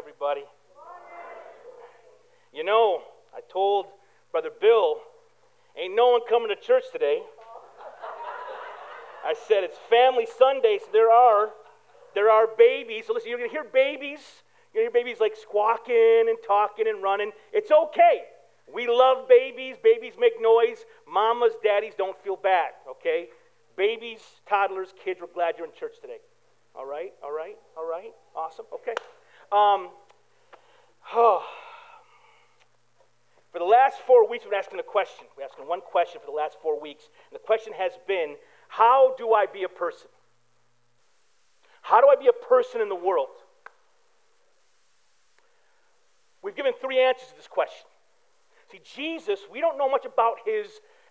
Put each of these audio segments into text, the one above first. everybody. You know, I told Brother Bill, ain't no one coming to church today. I said, it's Family Sunday, so there are babies. So listen, you're going to hear babies. You're going to hear babies like squawking and talking and running. It's okay. We love babies. Babies make noise. Mamas, daddies, don't feel bad, okay? Babies, toddlers, kids, we're glad you're in church today. All right. Awesome, okay. For the last 4 weeks, we've been asking a question. We're asking one question for the last 4 weeks. And the question has been, how do I be a person? How do I be a person in the world? We've given 3 answers to this question. See, Jesus, we don't know much about his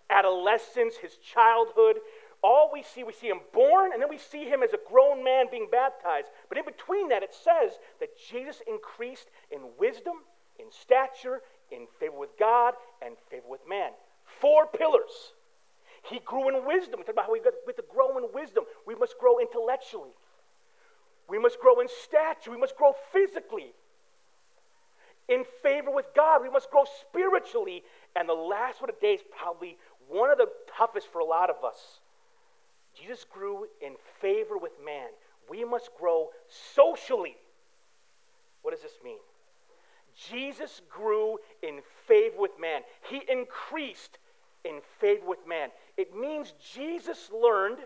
adolescence, his childhood. All we see him born, and then we see him as a grown man being baptized. But in between that, it says that Jesus increased in wisdom, in stature, in favor with God, and favor with man. 4 pillars. He grew in wisdom. We talked about how we have to grow in wisdom. We must grow intellectually. We must grow in stature. We must grow physically. In favor with God, we must grow spiritually. And the last one today is probably one of the toughest for a lot of us. Jesus grew in favor with man. We must grow socially. What does this mean? Jesus grew in favor with man. He increased in favor with man. It means Jesus learned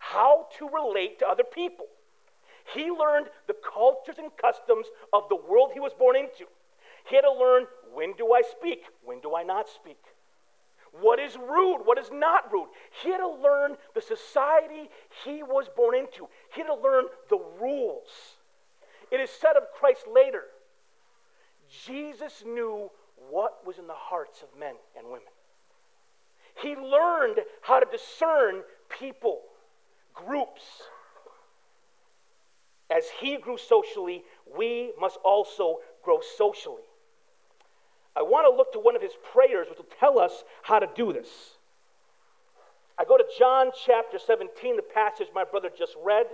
how to relate to other people. He learned the cultures and customs of the world he was born into. He had to learn, when do I speak? When do I not speak? What is rude? What is not rude? He had to learn the society he was born into. He had to learn the rules. It is said of Christ later, Jesus knew what was in the hearts of men and women. He learned how to discern people, groups. As he grew socially, we must also grow socially. I want to look to one of his prayers, which will tell us how to do this. I go to John chapter 17, the passage my brother just read.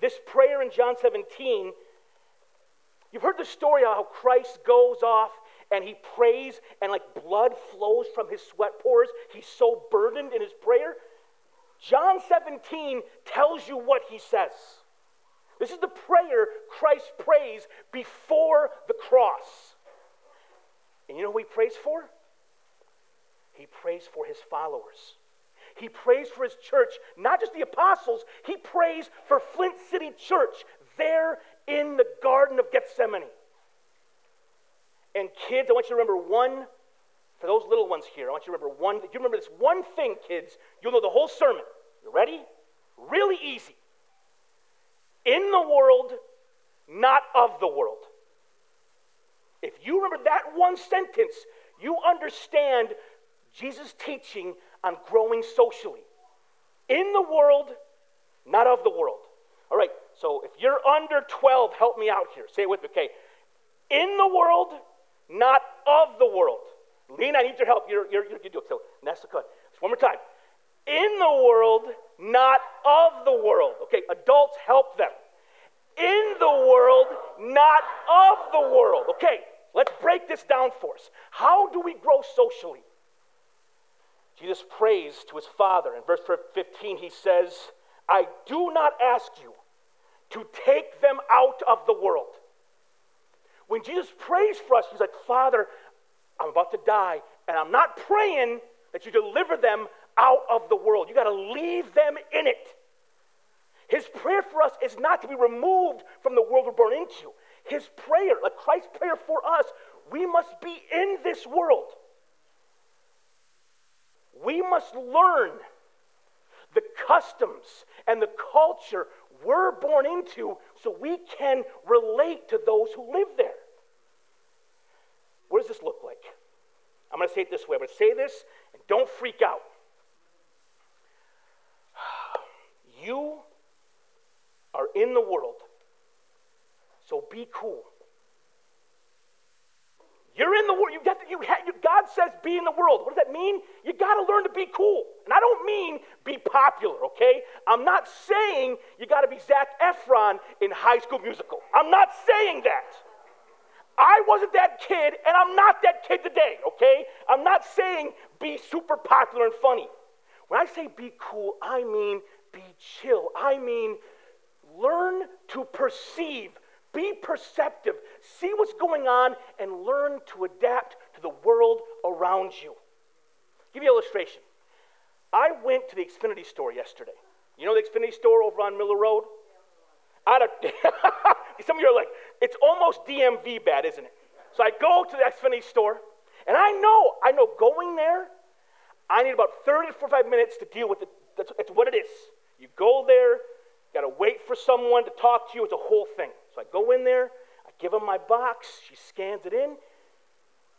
This prayer in John 17, you've heard the story of how Christ goes off and he prays and like blood flows from his sweat pores. He's so burdened in his prayer. John 17 tells you what he says. This is the prayer Christ prays before the cross. And you know who he prays for? He prays for his followers. He prays for his church, not just the apostles. He prays for Flint City Church there in the Garden of Gethsemane. And kids, I want you to remember one, for those little ones here, I want you to remember one. If you remember this one thing, kids, you'll know the whole sermon. You ready? Really easy. In the world, not of the world. If you remember that one sentence, you understand Jesus' teaching on growing socially. In the world, not of the world. All right, so if you're under 12, help me out here. Say it with me, okay? In the world, not of the world. Lena, I need your help. You do it. So, Nesta, go ahead. One more time. In the world, not of the world. Okay, adults, help them. In the world, not of the world. Okay, let's break this down for us. How do we grow socially? Jesus prays to his Father. In verse 15, he says, I do not ask you to take them out of the world. When Jesus prays for us, he's like, Father, I'm about to die, and I'm not praying that you deliver them out of the world. You got to leave them in it. His prayer for us is not to be removed from the world we're born into. His prayer, like Christ's prayer for us, we must be in this world. We must learn the customs and the culture we're born into so we can relate to those who live there. What does this look like? I'm going to say it this way. I'm going to say this, and don't freak out. You are in the world, so be cool. You're in the world. God says be in the world. What does that mean? You got to learn to be cool. And I don't mean be popular, okay? I'm not saying you got to be Zac Efron in High School Musical. I'm not saying that. I wasn't that kid, and I'm not that kid today, okay? I'm not saying be super popular and funny. When I say be cool, I mean be chill. I mean learn to perceive. Be perceptive. See what's going on and learn to adapt to the world around you. I'll give you an illustration. I went to the Xfinity store yesterday. You know the Xfinity store over on Miller Road? Some of you are like, it's almost DMV bad, isn't it? So I go to the Xfinity store, and I know going there, I need about 30 to 45 minutes to deal with it. That's what it is. You go there, you got to wait for someone to talk to you. It's a whole thing. So I go in there, I give them my box, she scans it in,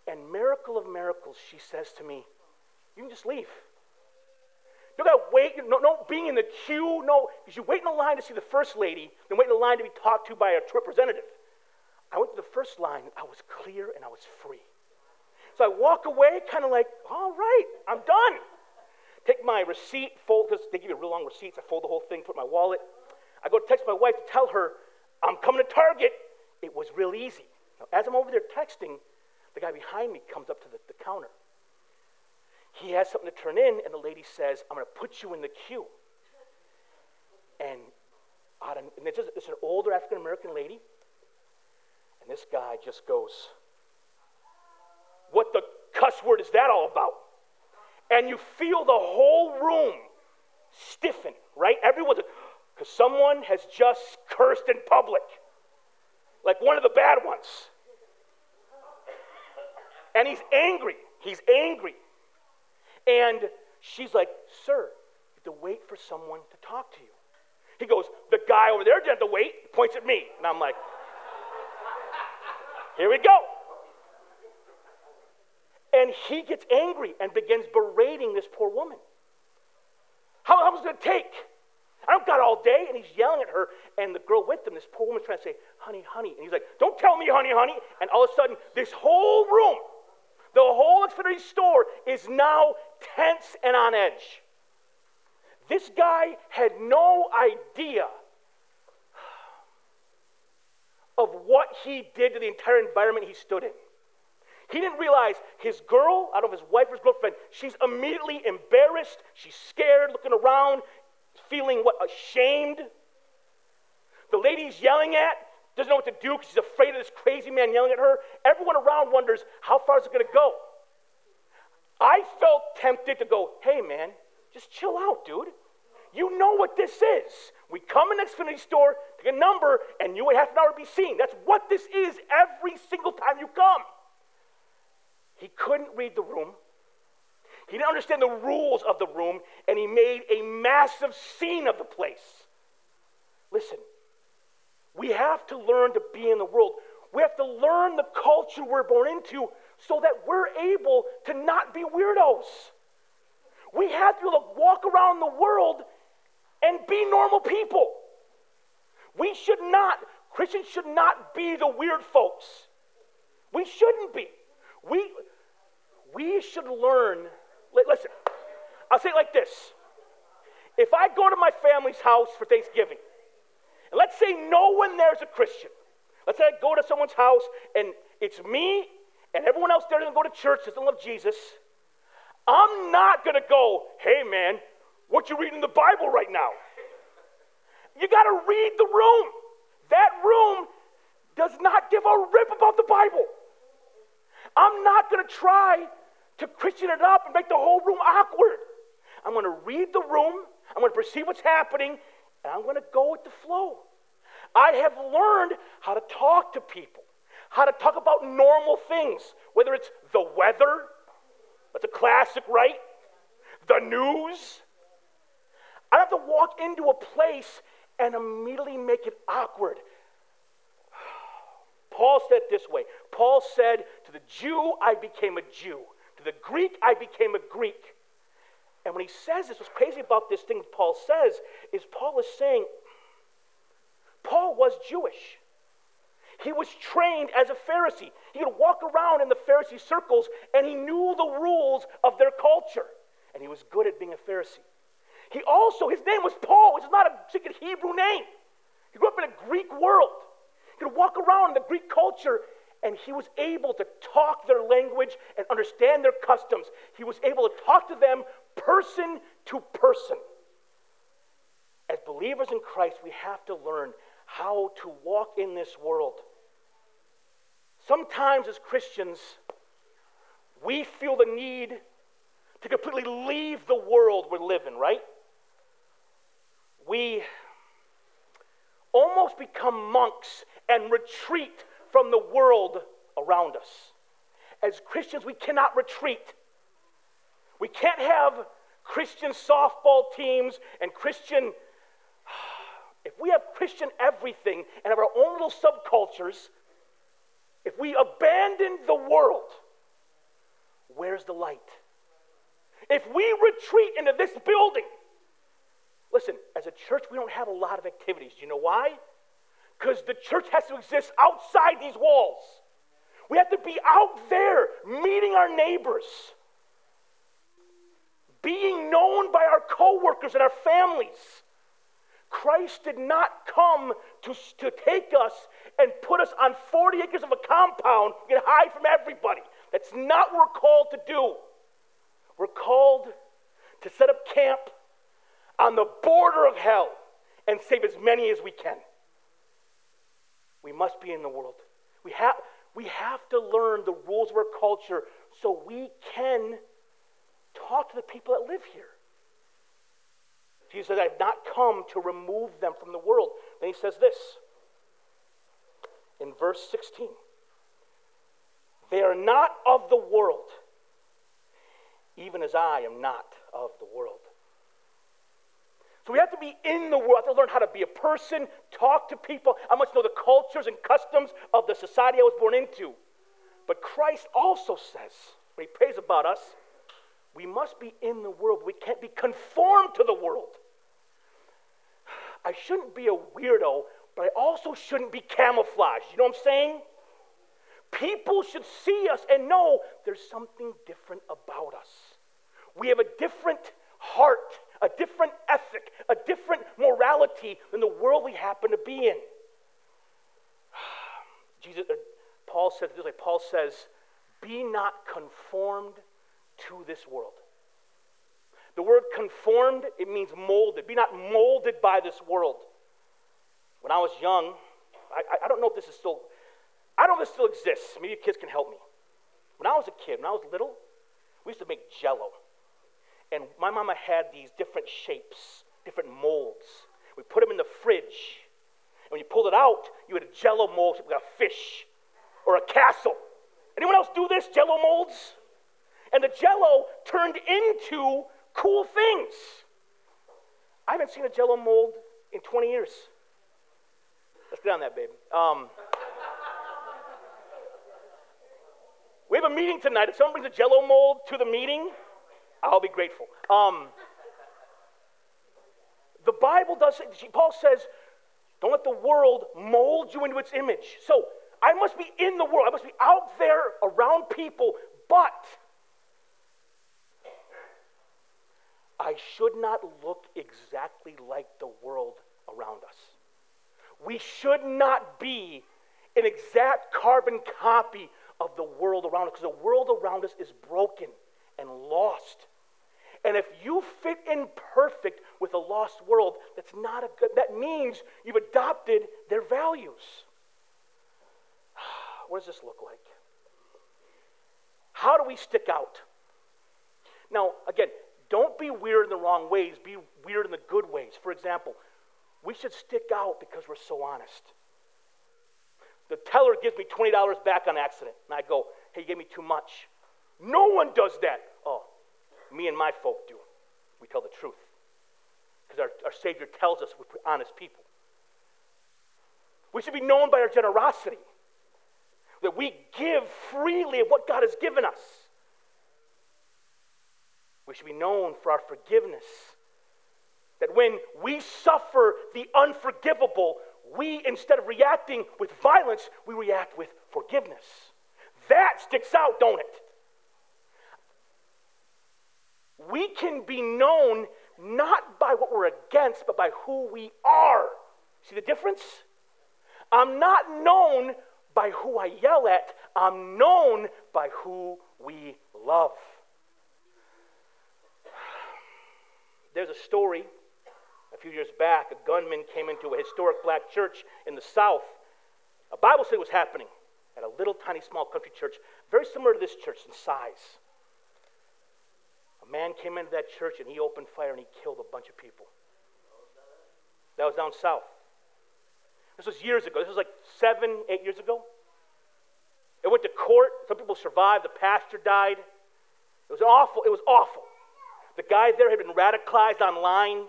and miracle of miracles, she says to me, you can just leave. You gotta wait, no being in the queue, no, because you wait in a line to see the first lady, then wait in a line to be talked to by a representative. I went to the first line, and I was clear and I was free. So I walk away kind of like, all right, I'm done. Take my receipt, fold, because they give you real long receipts, I fold the whole thing, put it in my wallet. I go text my wife to tell her, I'm coming to Target. It was real easy. Now, as I'm over there texting, the guy behind me comes up to the counter. He has something to turn in, and the lady says, I'm going to put you in the queue. And it's an older African-American lady, and this guy just goes, what the cuss word is that all about? And you feel the whole room stiffen, right? Everyone's like, because someone has just cursed in public, like one of the bad ones. And he's angry. And she's like, sir, you have to wait for someone to talk to you. He goes, the guy over there didn't have to wait, points at me. And I'm like, here we go. And he gets angry and begins berating this poor woman. How long is it going to take? I don't got all day, and he's yelling at her, and the girl with him, this poor woman's trying to say, honey, honey, and he's like, don't tell me honey, honey, and all of a sudden, this whole room, the whole Xfinity store is now tense and on edge. This guy had no idea of what he did to the entire environment he stood in. He didn't realize his girl, I don't know if his wife or his girlfriend, she's immediately embarrassed, she's scared, looking around, feeling what, ashamed? The lady he's yelling at doesn't know what to do because she's afraid of this crazy man yelling at her. Everyone around wonders, how far is it going to go? I felt tempted to go, hey man, just chill out, dude. You know what this is. We come in the Xfinity store, take a number, and you in half an hour be seen. That's what this is every single time you come. He couldn't read the room. He didn't understand the rules of the room, and he made a massive scene of the place. Listen, we have to learn to be in the world. We have to learn the culture we're born into so that we're able to not be weirdos. We have to be able to walk around the world and be normal people. Christians should not be the weird folks. We shouldn't be. We should learn. Listen, I'll say it like this. If I go to my family's house for Thanksgiving, and let's say no one there is a Christian. Let's say I go to someone's house, and it's me, and everyone else there doesn't go to church, doesn't love Jesus. I'm not going to go, hey, man, what you reading in the Bible right now? You got to read the room. That room does not give a rip about the Bible. I'm not going to try to Christian it up and make the whole room awkward. I'm going to read the room, I'm going to perceive what's happening, and I'm going to go with the flow. I have learned how to talk to people, how to talk about normal things, whether it's the weather, that's a classic, right? The news. I don't have to walk into a place and immediately make it awkward. Paul said it this way. Paul said, to the Jew, I became a Jew. To the Greek, I became a Greek. And when he says this, what's crazy about this thing Paul says is Paul is saying, Paul was Jewish. He was trained as a Pharisee. He could walk around in the Pharisee circles, and he knew the rules of their culture. And he was good at being a Pharisee. He also, his name was Paul, which is not a secret Hebrew name. He grew up in a Greek world. He could walk around in the Greek culture, and he was able to talk their language and understand their customs. He was able to talk to them person to person. As believers in Christ, we have to learn how to walk in this world. Sometimes as Christians, we feel the need to completely leave the world we're living, right? We almost become monks and retreat from the world around us. As Christians, we cannot retreat. We can't have Christian softball teams and Christian... If we have Christian everything and have our own little subcultures, if we abandon the world, where's the light? If we retreat into this building, listen, as a church, we don't have a lot of activities. Do you know why? Because the church has to exist outside these walls. We have to be out there meeting our neighbors, being known by our coworkers and our families. Christ did not come to take us and put us on 40 acres of a compound and hide from everybody. That's not what we're called to do. We're called to set up camp on the border of hell and save as many as we can. We must be in the world. We have to learn the rules of our culture so we can talk to the people that live here. Jesus said, I have not come to remove them from the world. Then he says this in verse 16. They are not of the world, even as I am not of the world. So we have to be in the world. I have to learn how to be a person, talk to people. I must know the cultures and customs of the society I was born into. But Christ also says, when he prays about us, we must be in the world. We can't be conformed to the world. I shouldn't be a weirdo, but I also shouldn't be camouflaged. You know what I'm saying? People should see us and know there's something different about us. We have a different heart, a different ethic, a different morality than the world we happen to be in. Paul says this, like Paul says, be not conformed to this world. The word conformed, it means molded. Be not molded by this world. When I was young, I don't know if this is still, I don't know if this still exists. Maybe kids can help me. When I was a kid, when I was little, we used to make Jell-O. And my mama had these different shapes, different molds. We put them in the fridge. And when you pulled it out, you had a Jell-O mold like a fish or a castle. Anyone else do this, Jell-O molds? And the Jell-O turned into cool things. I haven't seen a Jell-O mold in 20 years. Let's get on that, babe. We have a meeting tonight. If someone brings a Jell-O mold to the meeting, I'll be grateful. The Bible does, Paul says, don't let the world mold you into its image. So I must be in the world. I must be out there around people, but I should not look exactly like the world around us. We should not be an exact carbon copy of the world around us, because the world around us is broken and lost. And if you fit in perfect with a lost world, that's not a good, that means you've adopted their values. What does this look like? How do we stick out? Now, again, don't be weird in the wrong ways. Be weird in the good ways. For example, we should stick out because we're so honest. The teller gives me $20 back on accident. And I go, hey, you gave me too much. No one does that. Oh, me and my folk do. We tell the truth. Because our Savior tells us we're honest people. We should be known by our generosity. That we give freely of what God has given us. We should be known for our forgiveness. That when we suffer the unforgivable, we, instead of reacting with violence, we react with forgiveness. That sticks out, don't it? We can be known not by what we're against, but by who we are. See the difference? I'm not known by who I yell at. I'm known by who we love. There's a story. A few years back, a gunman came into a historic black church in the South. A Bible study was happening at a little tiny small country church, very similar to this church in size. A man came into that church and he opened fire and he killed a bunch of people. That was down south. This was years ago. This was like 7-8 years ago. It went to court. Some people survived. The pastor died. It was awful. It was awful. The guy there had been radicalized online.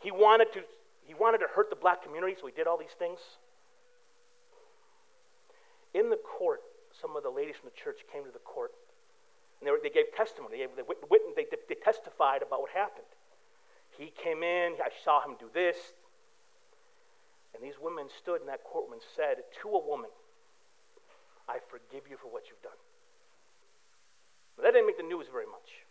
He wanted to hurt the black community, so he did all these things. In the court, some of the ladies from the church came to the court, and they gave testimony. They testified about what happened. He came in. I saw him do this. And these women stood in that courtroom and said to a woman, "I forgive you for what you've done." But that didn't make the news very much.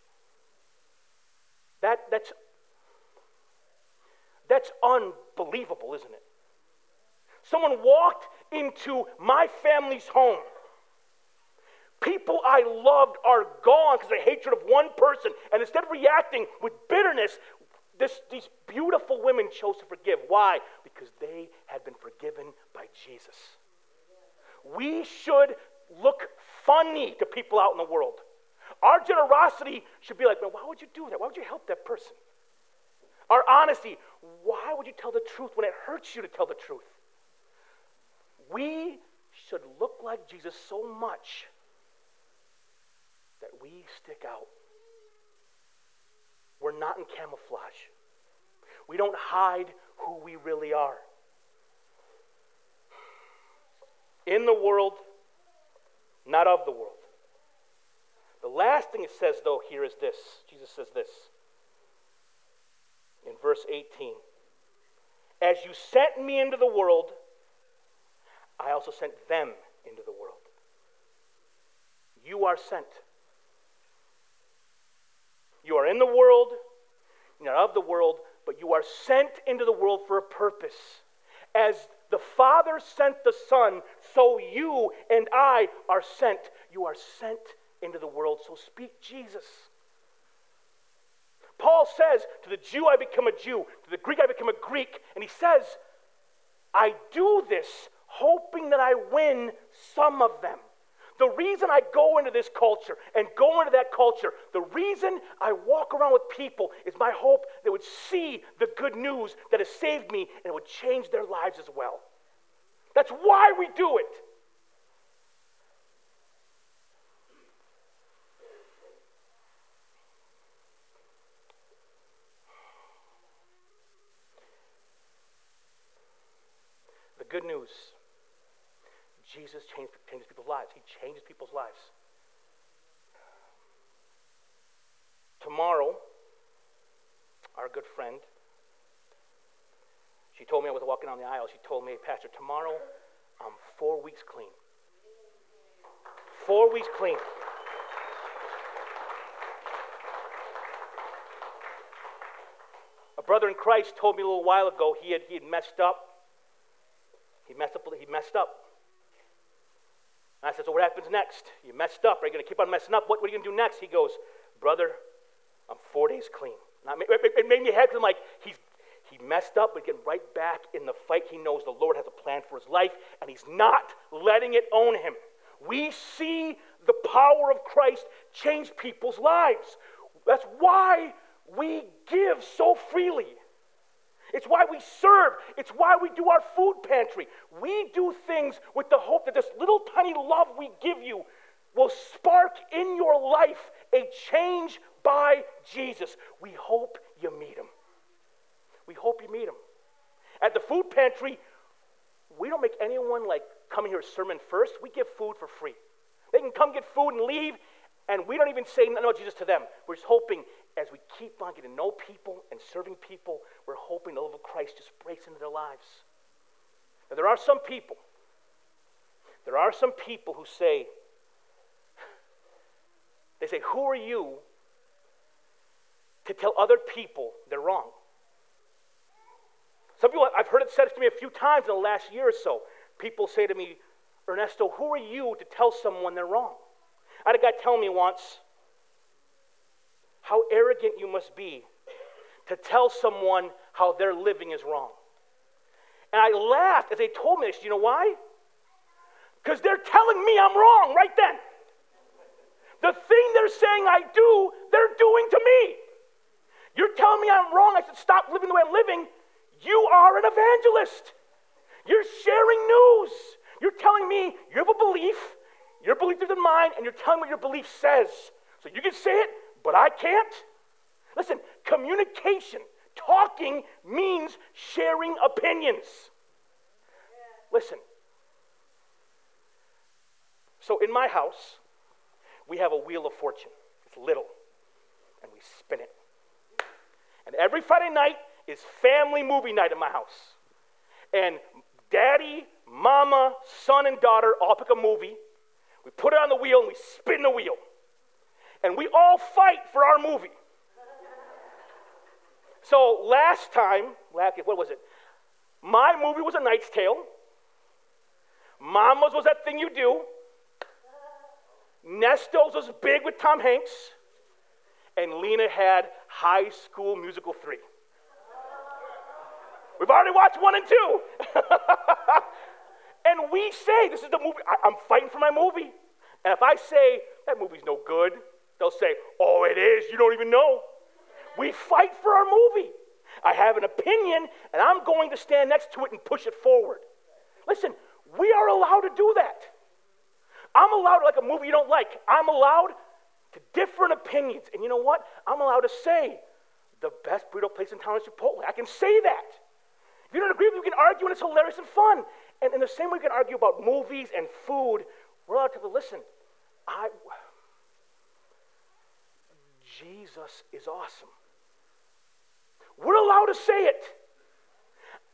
That's unbelievable, isn't it? Someone walked into my family's home. People I loved are gone because of the hatred of one person. And instead of reacting with bitterness, these beautiful women chose to forgive. Why? Because they had been forgiven by Jesus. We should look funny to people out in the world. Our generosity should be like, well, why would you do that? Why would you help that person? Our honesty, why would you tell the truth when it hurts you to tell the truth? We should look like Jesus so much that we stick out. We're not in camouflage. We don't hide who we really are. In the world, not of the world. The last thing it says, though, here is this. Jesus says this. In verse 18, "As you sent me into the world, I also sent them into the world." You are sent. You are in the world, you're not of the world, but you are sent into the world for a purpose. As the Father sent the Son, so you and I are sent. You are sent into the world, so speak Jesus. Paul says, to the Jew I become a Jew, to the Greek I become a Greek, and he says, I do this hoping that I win some of them. The reason I go into this culture and go into that culture, the reason I walk around with people is my hope they would see the good news that has saved me and it would change their lives as well. That's why we do it. Good news. Jesus changes people's lives. He changes people's lives. Tomorrow, our good friend, she told me, I was walking down the aisle, she told me, "Pastor, tomorrow I'm 4 weeks clean." 4 weeks clean. A brother in Christ told me a little while ago he had messed up. He messed up. And I said, "So what happens next? You messed up. Are you going to keep on messing up? What are you going to do next?" He goes, "Brother, I'm 4 days clean." And it made me head to him like, he messed up, but getting right back in the fight. He knows the Lord has a plan for his life, and he's not letting it own him. We see the power of Christ change people's lives. That's why we give so freely. It's why we serve. It's why we do our food pantry. We do things with the hope that this little tiny love we give you will spark in your life a change by Jesus. We hope you meet him. We hope you meet him. At the food pantry, we don't make anyone come and hear a sermon first. We give food for free. They can come get food and leave, and we don't even say nothing about Jesus to them. We're just hoping, as we keep on getting to know people and serving people, we're hoping the love of Christ just breaks into their lives. And there are some people who say, they say, who are you to tell other people they're wrong? Some people, I've heard it said to me a few times in the last year or so, people say to me, Ernesto, who are you to tell someone they're wrong? I had a guy tell me once, how arrogant you must be to tell someone how their living is wrong. And I laughed as they told me this. You know why? Because they're telling me I'm wrong right then. The thing they're saying I do, they're doing to me. You're telling me I'm wrong, I should stop living the way I'm living. You are an evangelist. You're sharing news. You're telling me you have a belief, your belief is than mine, and you're telling me what your belief says. So you can say it, but I can't. Listen, communication, talking means sharing opinions. Listen. So in my house, we have a wheel of fortune. It's little. And we spin it. And every Friday night is family movie night in my house. And daddy, mama, son, and daughter all pick a movie. We put it on the wheel and we spin the wheel. And we all fight for our movie. So last time, what was it? My movie was A Knight's Tale. Mama's was That Thing You Do. Nesto's was Big with Tom Hanks. And Lena had High School Musical 3. We've already watched 1 and 2. And we say, this is the movie, I'm fighting for my movie. And if I say, that movie's no good, they'll say, oh, it is, you don't even know. We fight for our movie. I have an opinion, and I'm going to stand next to it and push it forward. Listen, we are allowed to do that. I'm allowed to like a movie you don't like. I'm allowed to different opinions. And you know what? I'm allowed to say, the best burrito place in town is Chipotle. I can say that. If you don't agree with me, we can argue, and it's hilarious and fun. And in the same way we can argue about movies and food, we're allowed to listen. Jesus is awesome. We're allowed to say it.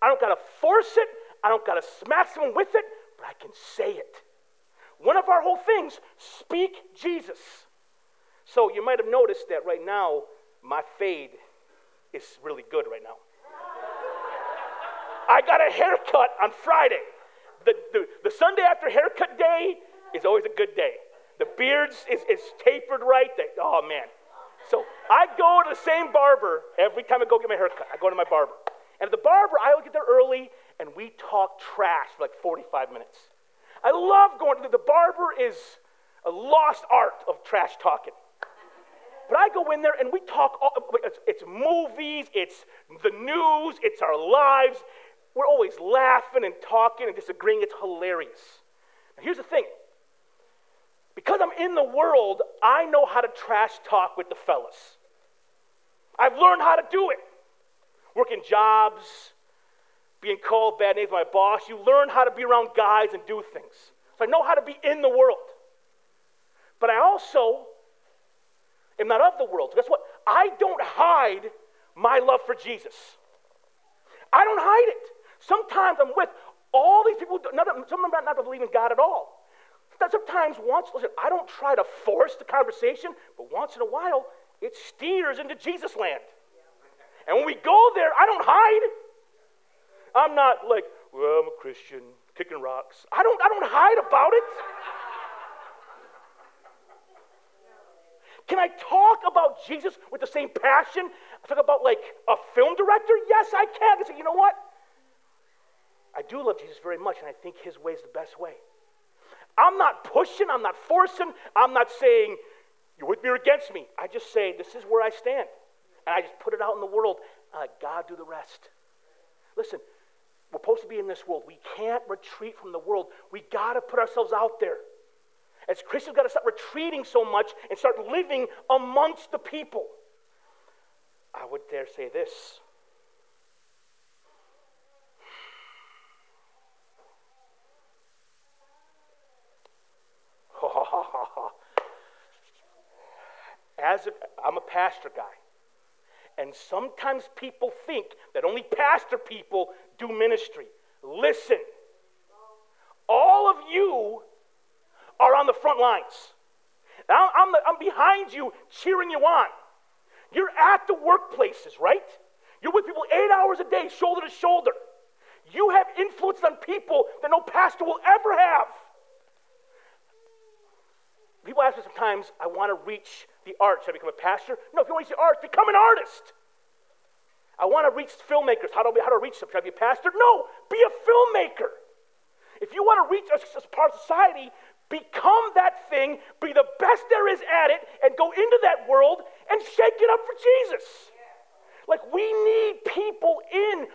I don't got to force it. I don't got to smack someone with it, but I can say it. One of our whole things, speak Jesus. So you might have noticed that right now, my fade is really good right now. I got a haircut on Friday. The Sunday after haircut day is always a good day. The beard is tapered right. Oh, man. So I go to the same barber every time I go get my haircut. I go to my barber. And at the barber, I always get there early, and we talk trash for like 45 minutes. I love going to the barber is a lost art of trash talking. But I go in there, and we talk. It's movies. It's the news. It's our lives. We're always laughing and talking and disagreeing. It's hilarious. Now, here's the thing. Because I'm in the world, I know how to trash talk with the fellas. I've learned how to do it. Working jobs, being called bad names by my boss, you learn how to be around guys and do things. So I know how to be in the world. But I also am not of the world. So guess what? I don't hide my love for Jesus. I don't hide it. Sometimes I'm with all these people, some of them not believe in God at all. That sometimes listen, I don't try to force the conversation, but once in a while, it steers into Jesus land. And when we go there, I don't hide. I'm not like, well, I'm a Christian, kicking rocks. I don't hide about it. Can I talk about Jesus with the same passion? I talk about like a film director? Yes, I can. I say, you know what? I do love Jesus very much, and I think his way is the best way. I'm not pushing, I'm not forcing, I'm not saying, you're with me or against me. I just say, this is where I stand. And I just put it out in the world. I let God do the rest. Listen, we're supposed to be in this world. We can't retreat from the world. We got to put ourselves out there. As Christians, we've got to stop retreating so much and start living amongst the people. I would dare say this. I'm a pastor guy, and sometimes people think that only pastor people do ministry. Listen, all of you are on the front lines. I'm behind you, cheering you on. You're at the workplaces, right? You're with people 8 hours a day, shoulder to shoulder. You have influence on people that no pastor will ever have. People ask me sometimes, I want to reach the arts. Should I become a pastor? No, if you want to reach the arts, become an artist. I want to reach filmmakers. How do I reach them? Should I be a pastor? No, be a filmmaker. If you want to reach a part of society, become that thing, be the best there is at it, and go into that world and shake it up for Jesus. Like, we need people in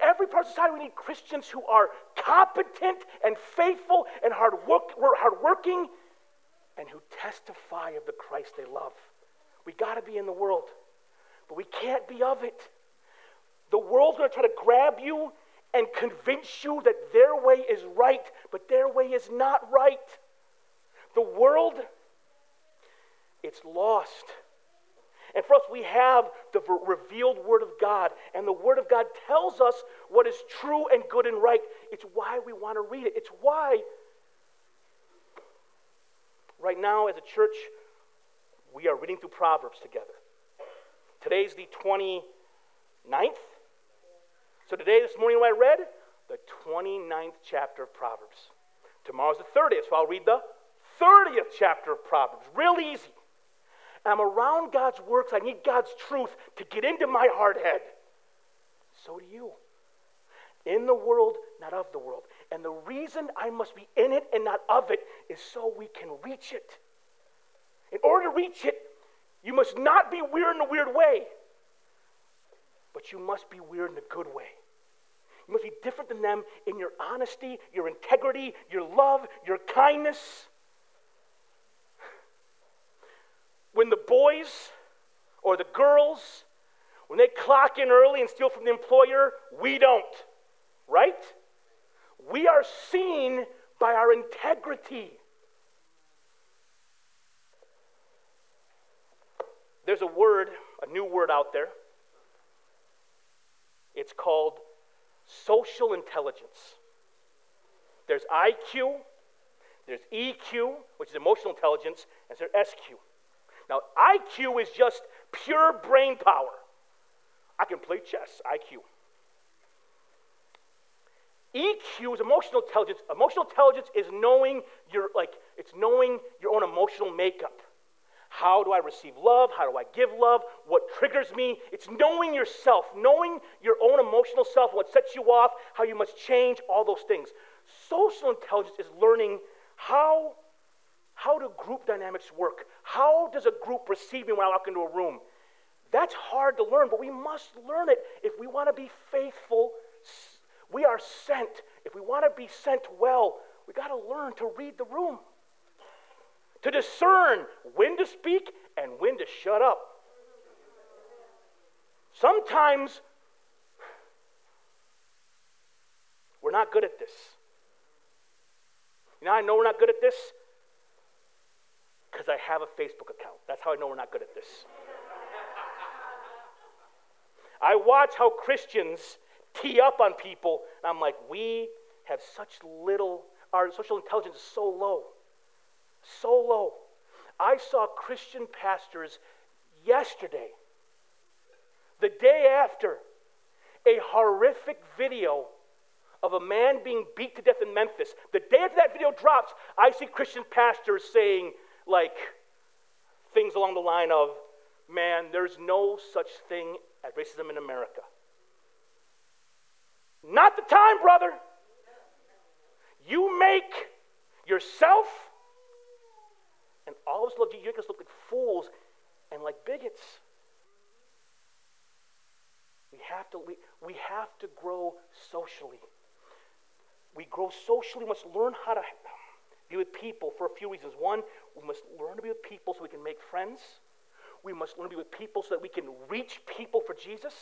every part of society. We need Christians who are competent and faithful and hardworking and who testify of the Christ they love. We got to be in the world, but we can't be of it. The world's going to try to grab you and convince you that their way is right, but their way is not right. The world, it's lost. And for us, we have the revealed Word of God, and the Word of God tells us what is true and good and right. It's why we want to read it. It's why, right now as a church, we are reading through Proverbs together. Today's the 29th. So today, this morning, when I read the 29th chapter of Proverbs. Tomorrow's the 30th, so I'll read the 30th chapter of Proverbs. Real easy. I'm around God's works. I need God's truth to get into my hard head. So do you. In the world, not of the world. And the reason I must be in it and not of it is so we can reach it. In order to reach it, you must not be weird in a weird way, but you must be weird in a good way. You must be different than them in your honesty, your integrity, your love, your kindness. When the boys or the girls, when they clock in early and steal from the employer, we don't, right? We are seen by our integrity. There's a new word out there. It's called social intelligence. There's IQ, there's EQ, which is emotional intelligence, and there's SQ. Now, IQ is just pure brain power. I can play chess, IQ. EQ is emotional intelligence. Emotional intelligence is knowing your own emotional makeup. How do I receive love? How do I give love? What triggers me? It's knowing yourself, knowing your own emotional self, what sets you off, how you must change, all those things. Social intelligence is learning how do group dynamics work? How does a group receive me when I walk into a room? That's hard to learn, but we must learn it if we want to be faithful. We are sent. If we want to be sent well, we got to learn to read the room, to discern when to speak and when to shut up. Sometimes we're not good at this. You know, I know we're not good at this because I have a Facebook account. That's how I know we're not good at this. I watch how Christians tee up on people, and I'm like, we have such little, our social intelligence is so low. So low. I saw Christian pastors yesterday, the day after, a horrific video of a man being beat to death in Memphis. The day after that video drops, I see Christian pastors saying, like, things along the line of, man, there's no such thing as racism in America. Not the time, brother. You make yourself, and all of us look, you make us look like fools and like bigots. We have to grow socially. We grow socially, we must learn how to be with people for a few reasons. One, we must learn to be with people so we can make friends. We must learn to be with people so that we can reach people for Jesus.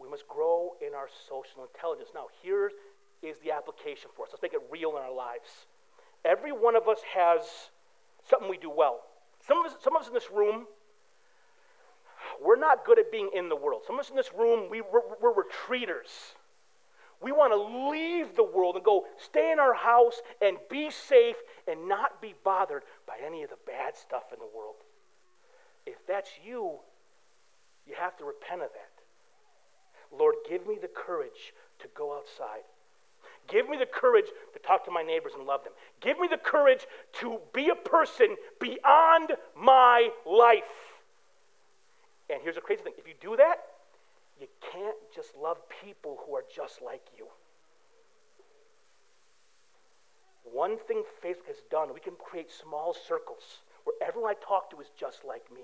We must grow in our social intelligence. Now, here is the application for us. Let's make it real in our lives. Every one of us has something we do well. Some of us in this room, we're not good at being in the world. Some of us in this room, we're retreaters. We want to leave the world and go stay in our house and be safe and not be bothered by any of the bad stuff in the world. If that's you, you have to repent of that. Lord, give me the courage to go outside. Give me the courage to talk to my neighbors and love them. Give me the courage to be a person beyond my life. And here's the crazy thing. If you do that, you can't just love people who are just like you. One thing Facebook has done, we can create small circles where everyone I talk to is just like me.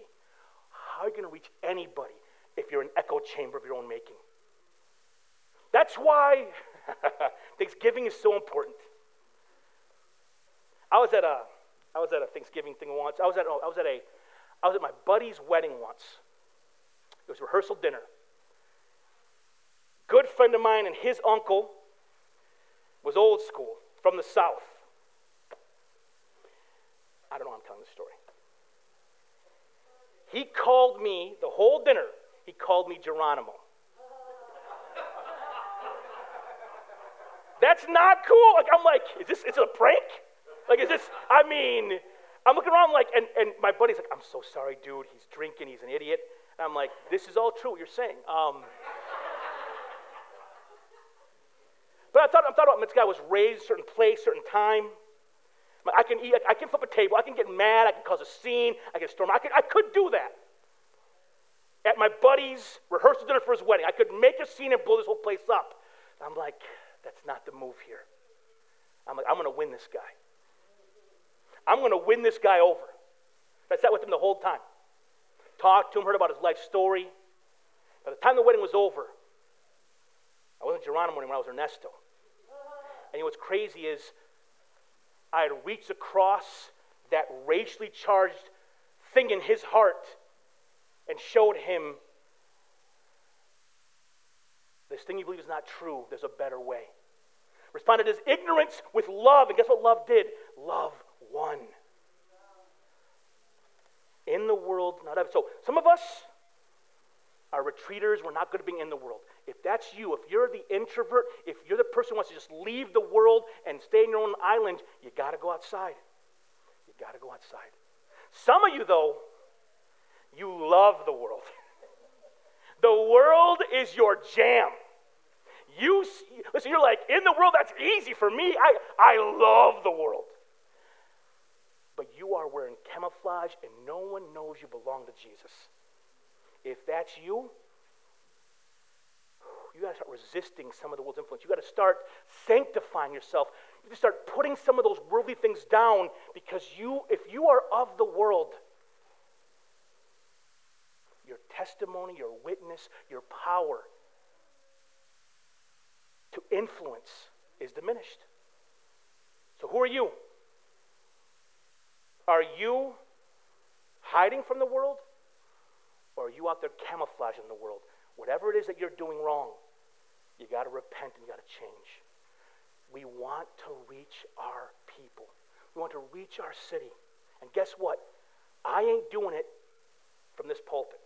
How are you going to reach anybody if you're an echo chamber of your own making? That's why Thanksgiving is so important. I was at a Thanksgiving thing once. I was at my buddy's wedding once. It was rehearsal dinner. Good friend of mine and his uncle was old school, from the South. I don't know why I'm telling this story. He called me, the whole dinner, he called me Geronimo. That's not cool. Like, I'm like, is it a prank? Like, I'm looking around like, and my buddy's like, I'm so sorry, dude. He's drinking. He's an idiot. And I'm like, this is all true what you're saying. But I thought about this guy was raised a certain place, certain time. I can flip a table. I can get mad. I can cause a scene. I can storm. I could do that. At my buddy's rehearsal dinner for his wedding, I could make a scene and blow this whole place up. And I'm like, that's not the move here. I'm like, I'm going to win this guy. I'm going to win this guy over. I sat with him the whole time. Talked to him, heard about his life story. By the time the wedding was over, I wasn't Geronimo anymore, I was Ernesto. And you know what's crazy is I had reached across that racially charged thing in his heart and showed him this thing you believe is not true, there's a better way. Responded to his ignorance with love, and guess what love did? Love won. In the world, not of. So some of us are retreaters, we're not good at being in the world. If that's you, if you're the introvert, if you're the person who wants to just leave the world and stay in your own island, you got to go outside. You got to go outside. Some of you, though, you love the world. The world is your jam. Listen, you're like, in the world, that's easy for me. I love the world. But you are wearing camouflage and no one knows you belong to Jesus. If that's you, you got to start resisting some of the world's influence. You got to start sanctifying yourself. You got to start putting some of those worldly things down because if you are of the world, your testimony, your witness, your power to influence is diminished. So who are you? Are you hiding from the world? Or are you out there camouflaging the world? Whatever it is that you're doing wrong, you got to repent and you got to change. We want to reach our people. We want to reach our city. And guess what? I ain't doing it from this pulpit.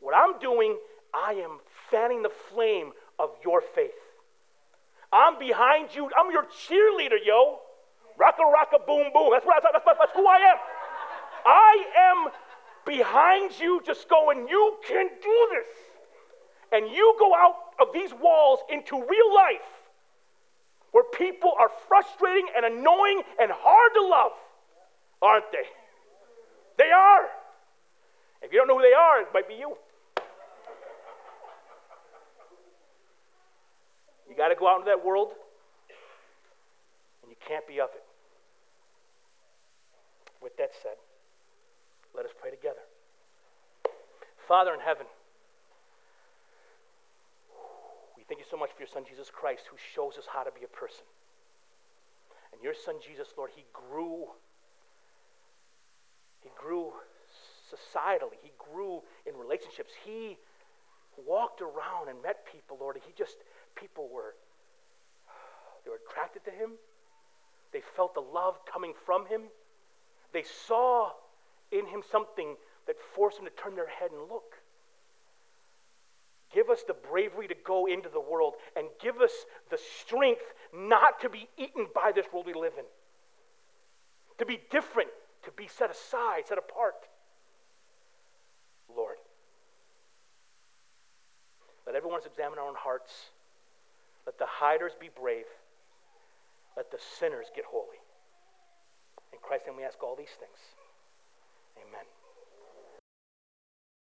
What I'm doing, I am fanning the flame of your faith. I'm behind you. I'm your cheerleader, yo. Rocka, rocka, boom, boom. That's what I thought. That's who I am. I am behind you just going, you can do this. And you go out of these walls into real life where people are frustrating and annoying and hard to love, aren't they? They are. If you don't know who they are, it might be you. You got to go out into that world, and you can't be of it. With that said, let us pray together. Father in heaven, we thank you so much for your Son, Jesus Christ, who shows us how to be a person. And your Son, Jesus, Lord, he grew societally. He grew in relationships. He walked around and met people, Lord. People were attracted to him. They felt the love coming from him. They saw in him something that forced them to turn their head and look. Give us the bravery to go into the world, and give us the strength not to be eaten by this world we live in. To be different, to be set aside, set apart. Lord, let everyone examine our own hearts. Let the hiders be brave. Let the sinners get holy. In Christ's name we ask all these things. Amen.